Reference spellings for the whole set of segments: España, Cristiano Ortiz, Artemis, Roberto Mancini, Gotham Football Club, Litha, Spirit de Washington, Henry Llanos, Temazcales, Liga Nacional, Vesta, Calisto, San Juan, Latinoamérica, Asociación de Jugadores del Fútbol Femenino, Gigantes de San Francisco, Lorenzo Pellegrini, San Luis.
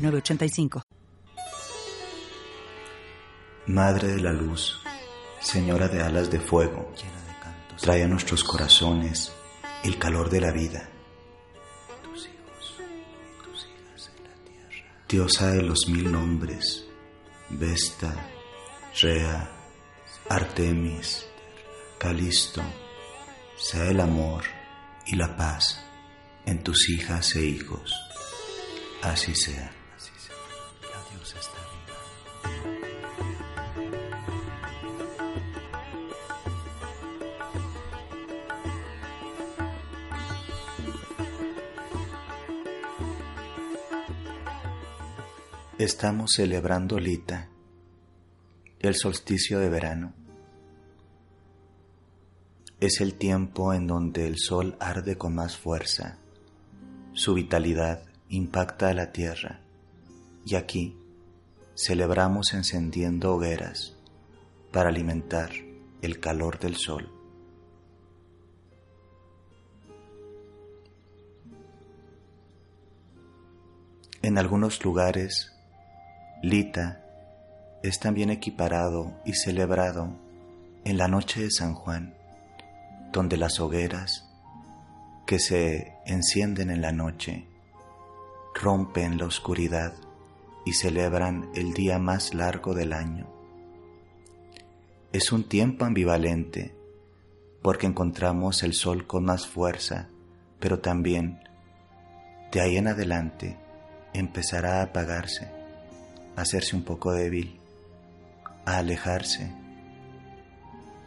985. Madre de la luz, Señora de alas de fuego, trae a nuestros corazones el calor de la vida. Diosa de los mil nombres, Vesta, Rea, Artemis, Calisto, sea el amor y la paz en tus hijas e hijos. Así sea. Estamos celebrando Litha, el solsticio de verano. Es el tiempo en donde el sol arde con más fuerza. Su vitalidad impacta a la tierra, y aquí celebramos encendiendo hogueras para alimentar el calor del sol. En algunos lugares, Litha es también equiparado y celebrado en la noche de San Juan, donde las hogueras que se encienden en la noche rompen la oscuridad y celebran el día más largo del año. Es un tiempo ambivalente, porque encontramos el sol con más fuerza, pero también, de ahí en adelante, empezará a apagarse, a hacerse un poco débil, a alejarse.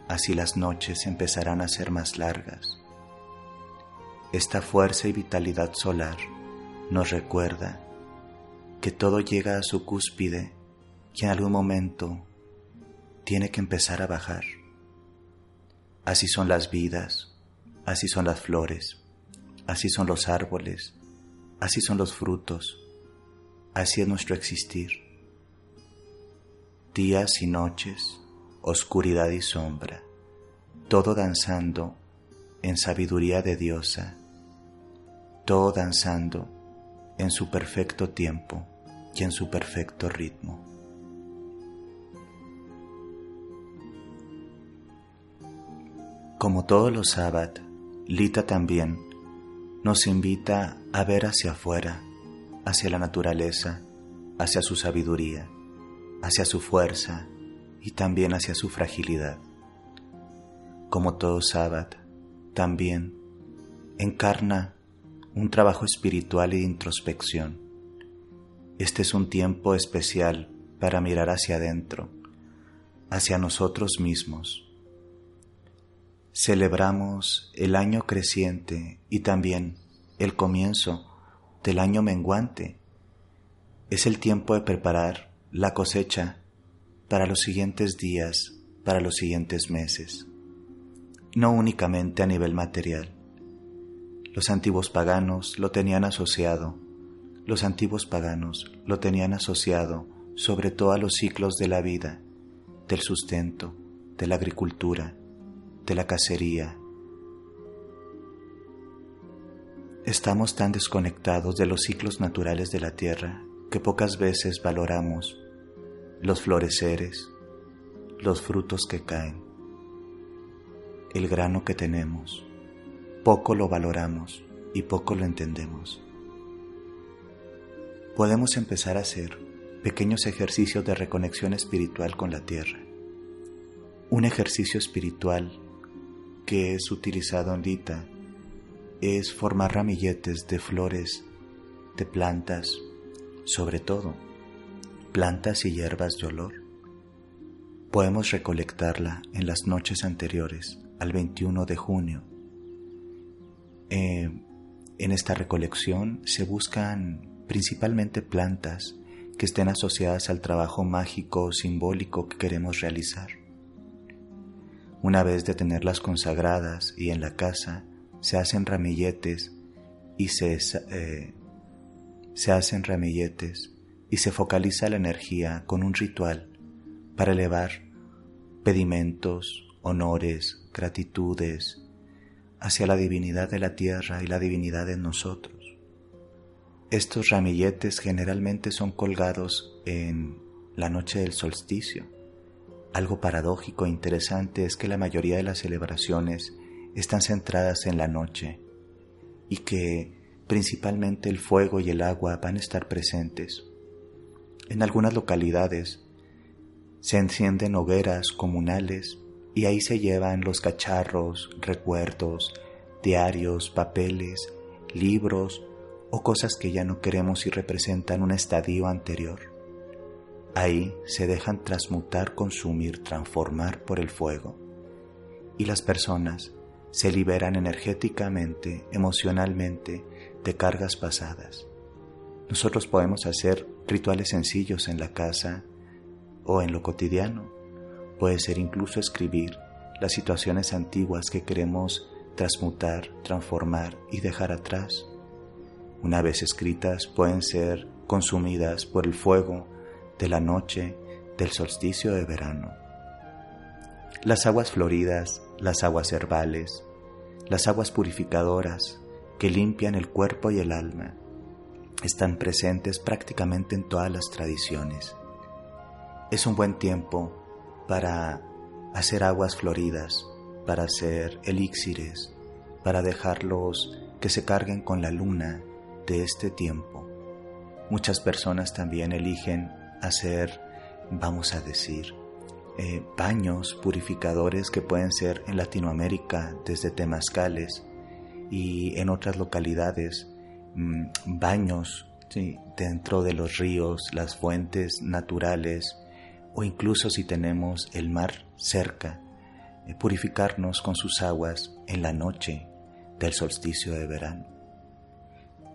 Así las noches empezarán a ser más largas. Esta fuerza y vitalidad solar nos recuerda que todo llega a su cúspide y en algún momento tiene que empezar a bajar. Así son las vidas, así son las flores, así son los árboles, así son los frutos, así es nuestro existir. Días y noches, oscuridad y sombra, todo danzando en sabiduría de diosa, todo danzando en su perfecto tiempo y en su perfecto ritmo. Como todos los sábados, Litha también nos invita a ver hacia afuera, hacia la naturaleza, hacia su sabiduría, hacia su fuerza y también hacia su fragilidad. Como todo sábado, también encarna un trabajo espiritual y de introspección. Este es un tiempo especial para mirar hacia adentro, hacia nosotros mismos. Celebramos el año creciente y también el comienzo del año menguante. Es el tiempo de preparar la cosecha para los siguientes días, para los siguientes meses, no únicamente a nivel material. Los antiguos paganos lo tenían asociado. Los antiguos paganos lo tenían asociado sobre todo a los ciclos de la vida, del sustento, de la agricultura, de la cacería. Estamos tan desconectados de los ciclos naturales de la tierra que pocas veces valoramos los floreceres, los frutos que caen, el grano que tenemos. Poco lo valoramos y poco lo entendemos. Podemos empezar a hacer pequeños ejercicios de reconexión espiritual con la tierra. Un ejercicio espiritual que es utilizado en Litha es formar ramilletes de flores, de plantas, sobre todo plantas y hierbas de olor. Podemos recolectarla en las noches anteriores al 21 de junio. En esta recolección se buscan principalmente plantas que estén asociadas al trabajo mágico o simbólico que queremos realizar. Una vez de tenerlas consagradas y en la casa, se hacen ramilletes y se focaliza la energía con un ritual para elevar pedimentos, honores, gratitudes hacia la divinidad de la tierra y la divinidad de nosotros. Estos ramilletes generalmente son colgados en la noche del solsticio. Algo paradójico e interesante es que la mayoría de las celebraciones están centradas en la noche y que principalmente el fuego y el agua van a estar presentes. En algunas localidades se encienden hogueras comunales y ahí se llevan los cacharros, recuerdos, diarios, papeles, libros o cosas que ya no queremos y representan un estadio anterior. Ahí se dejan transmutar, consumir, transformar por el fuego y las personas se liberan energéticamente, emocionalmente de cargas pasadas. Nosotros podemos hacer rituales sencillos en la casa o en lo cotidiano. Puede ser incluso escribir las situaciones antiguas que queremos transmutar, transformar y dejar atrás. Una vez escritas, pueden ser consumidas por el fuego de la noche del solsticio de verano. Las aguas floridas, las aguas herbales, las aguas purificadoras que limpian el cuerpo y el alma, están presentes prácticamente en todas las tradiciones. Es un buen tiempo para hacer aguas floridas, para hacer elixires, para dejarlos que se carguen con la luna de este tiempo. Muchas personas también eligen hacer, vamos a decir, baños purificadores que pueden ser en Latinoamérica desde Temazcales y en otras localidades, baños, ¿sí?, dentro de los ríos, las fuentes naturales o incluso si tenemos el mar cerca, purificarnos con sus aguas en la noche del solsticio de verano.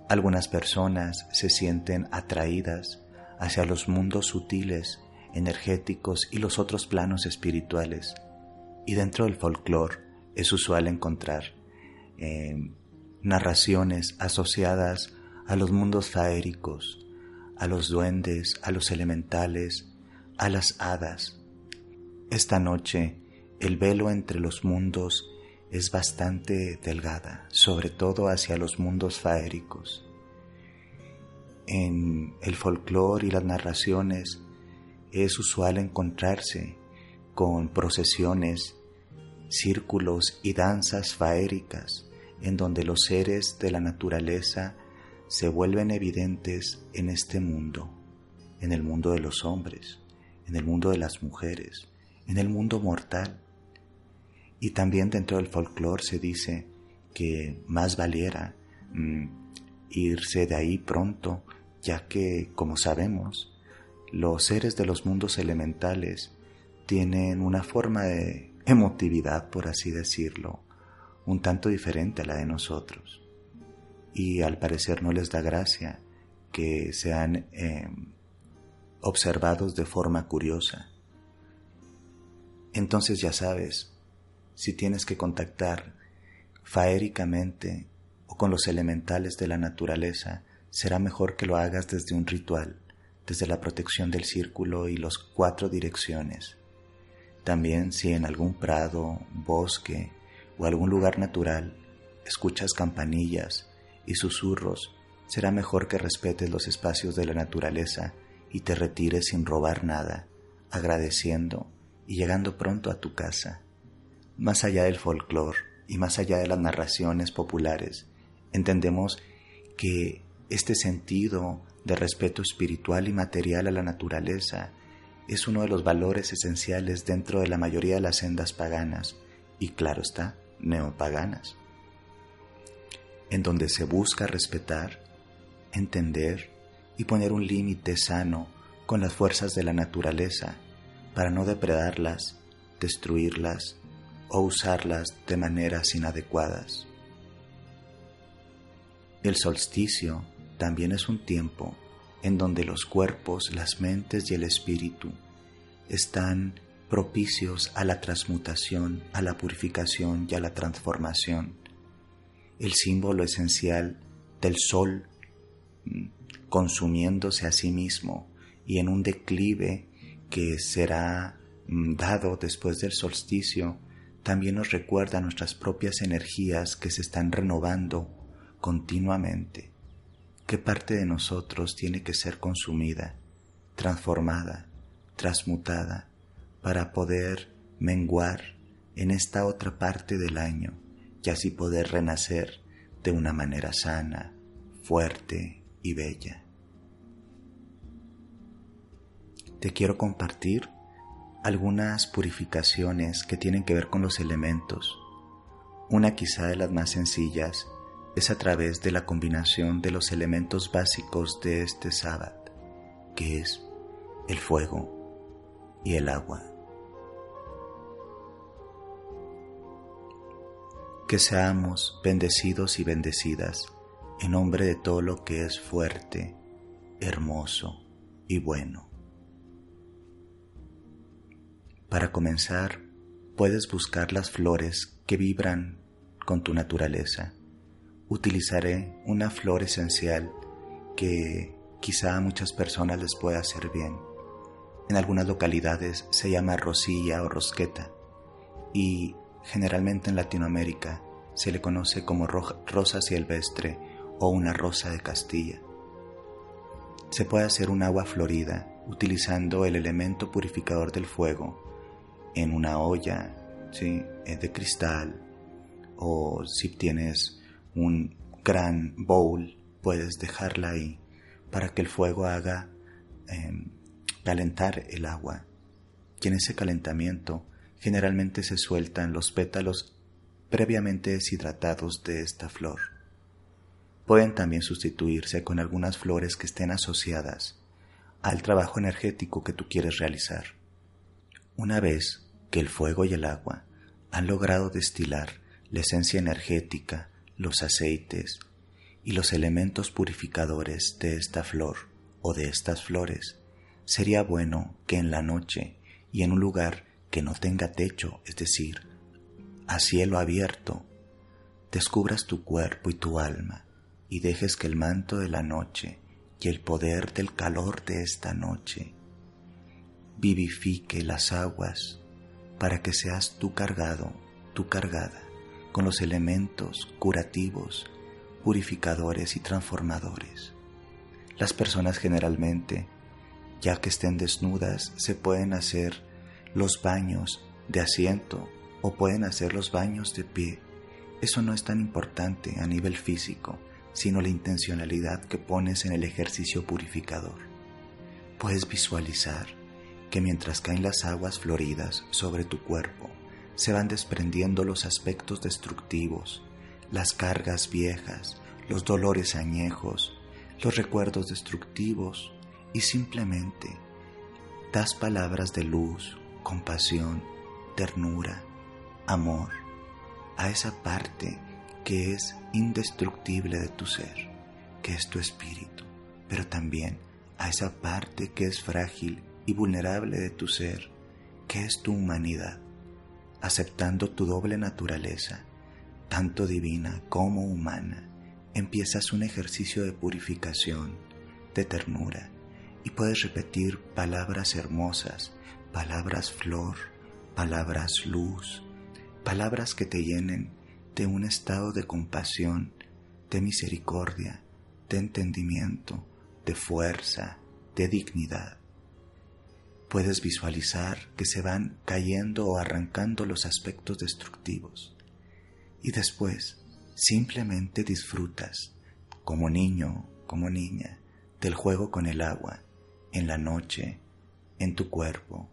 Algunas personas se sienten atraídas hacia los mundos sutiles, energéticos y los otros planos espirituales, y dentro del folclore es usual encontrar narraciones asociadas a los mundos faéricos, a los duendes, a los elementales, a las hadas. Esta noche el velo entre los mundos es bastante delgada, sobre todo hacia los mundos faéricos. En el folclore y las narraciones es usual encontrarse con procesiones, círculos y danzas faéricas, en donde los seres de la naturaleza se vuelven evidentes en este mundo, en el mundo de los hombres, en el mundo de las mujeres, en el mundo mortal. Y también dentro del folclore se dice que más valiera irse de ahí pronto, ya que, como sabemos, los seres de los mundos elementales tienen una forma de emotividad, por así decirlo, un tanto diferente a la de nosotros, y al parecer no les da gracia que sean observados de forma curiosa. Entonces ya sabes, si tienes que contactar faéricamente o con los elementales de la naturaleza, será mejor que lo hagas desde un ritual, desde la protección del círculo y las 4 direcciones. También si en algún prado, bosque o algún lugar natural escuchas campanillas y susurros, será mejor que respetes los espacios de la naturaleza y te retires sin robar nada, agradeciendo y llegando pronto a tu casa. Más allá del folclore y más allá de las narraciones populares, entendemos que este sentido de respeto espiritual y material a la naturaleza es uno de los valores esenciales dentro de la mayoría de las sendas paganas y, claro está, neopaganas, en donde se busca respetar, entender y poner un límite sano con las fuerzas de la naturaleza para no depredarlas, destruirlas o usarlas de maneras inadecuadas. El solsticio también es un tiempo en donde los cuerpos, las mentes y el espíritu están propicios a la transmutación, a la purificación y a la transformación. El símbolo esencial del sol consumiéndose a sí mismo y en un declive que será dado después del solsticio, también nos recuerda nuestras propias energías que se están renovando continuamente. ¿Qué parte de nosotros tiene que ser consumida, transformada, transmutada, para poder menguar en esta otra parte del año y así poder renacer de una manera sana, fuerte y bella? Te quiero compartir algunas purificaciones que tienen que ver con los elementos. Una quizá de las más sencillas es a través de la combinación de los elementos básicos de este sábado, que es el fuego y el agua. Que seamos bendecidos y bendecidas en nombre de todo lo que es fuerte, hermoso y bueno. Para comenzar, puedes buscar las flores que vibran con tu naturaleza. Utilizaré una flor esencial que quizá a muchas personas les pueda hacer bien. En algunas localidades se llama rosilla o rosqueta y generalmente en Latinoamérica se le conoce como rosa silvestre o una rosa de Castilla. Se puede hacer un agua florida utilizando el elemento purificador del fuego en una olla, ¿sí?, de cristal, o si tienes un gran bowl puedes dejarla ahí para que el fuego haga calentar el agua, y en ese calentamiento generalmente se sueltan los pétalos previamente deshidratados de esta flor. Pueden también sustituirse con algunas flores que estén asociadas al trabajo energético que tú quieres realizar. Una vez que el fuego y el agua han logrado destilar la esencia energética, los aceites y los elementos purificadores de esta flor o de estas flores, sería bueno que en la noche y en un lugar que no tenga techo, es decir, a cielo abierto, descubras tu cuerpo y tu alma y dejes que el manto de la noche y el poder del calor de esta noche vivifique las aguas para que seas tú cargado, tú cargada, con los elementos curativos, purificadores y transformadores. Las personas generalmente, ya que estén desnudas, se pueden hacer los baños de asiento o pueden hacer los baños de pie. Eso no es tan importante a nivel físico, sino la intencionalidad que pones en el ejercicio purificador. Puedes visualizar que mientras caen las aguas floridas sobre tu cuerpo, se van desprendiendo los aspectos destructivos, las cargas viejas, los dolores añejos, los recuerdos destructivos, y simplemente das palabras de luz, compasión, ternura, amor a esa parte que es indestructible de tu ser, que es tu espíritu, pero también a esa parte que es frágil y vulnerable de tu ser, que es tu humanidad, aceptando tu doble naturaleza, tanto divina como humana. Empiezas un ejercicio de purificación, de ternura, y puedes repetir palabras hermosas, palabras flor, palabras luz, palabras que te llenen de un estado de compasión, de misericordia, de entendimiento, de fuerza, de dignidad. Puedes visualizar que se van cayendo o arrancando los aspectos destructivos y después simplemente disfrutas, como niño, como niña, del juego con el agua, en la noche, en tu cuerpo,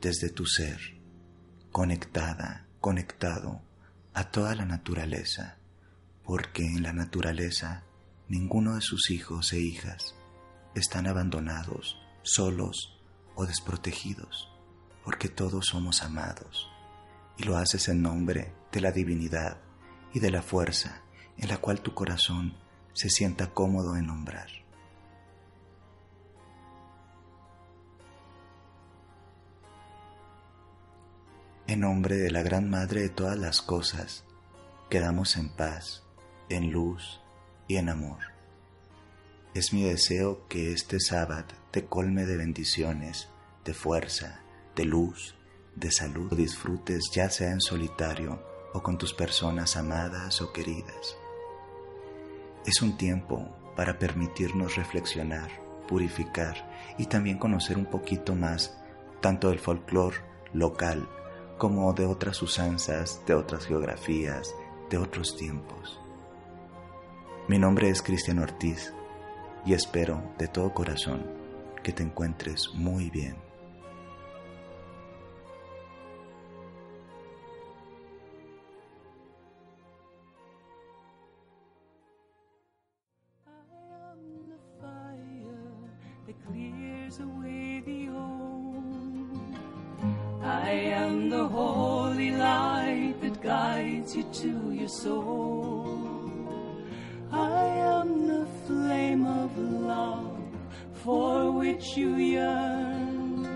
desde tu ser, conectada, conectado a toda la naturaleza, porque en la naturaleza ninguno de sus hijos e hijas están abandonados, solos o desprotegidos, porque todos somos amados, y lo haces en nombre de la divinidad y de la fuerza en la cual tu corazón se sienta cómodo en nombrar. En nombre de la Gran Madre de todas las cosas, quedamos en paz, en luz y en amor. Es mi deseo que este sábado te colme de bendiciones, de fuerza, de luz, de salud. Disfrutes ya sea en solitario o con tus personas amadas o queridas. Es un tiempo para permitirnos reflexionar, purificar y también conocer un poquito más tanto del folclore local como de otras usanzas, de otras geografías, de otros tiempos. Mi nombre es Cristiano Ortiz y espero de todo corazón que te encuentres muy bien. To your soul, I am the flame of love for which you yearn.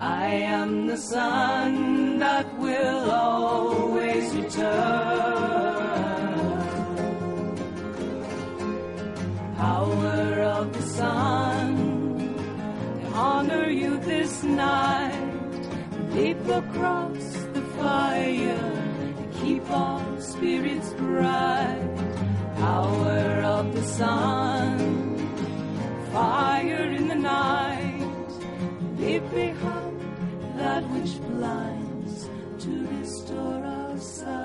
I am the sun that will always return. Power of the sun, I honor you this night. Leap across the fire, keep our spirits bright. Power of the sun, fire in the night. Leave behind that which blinds to restore our sight.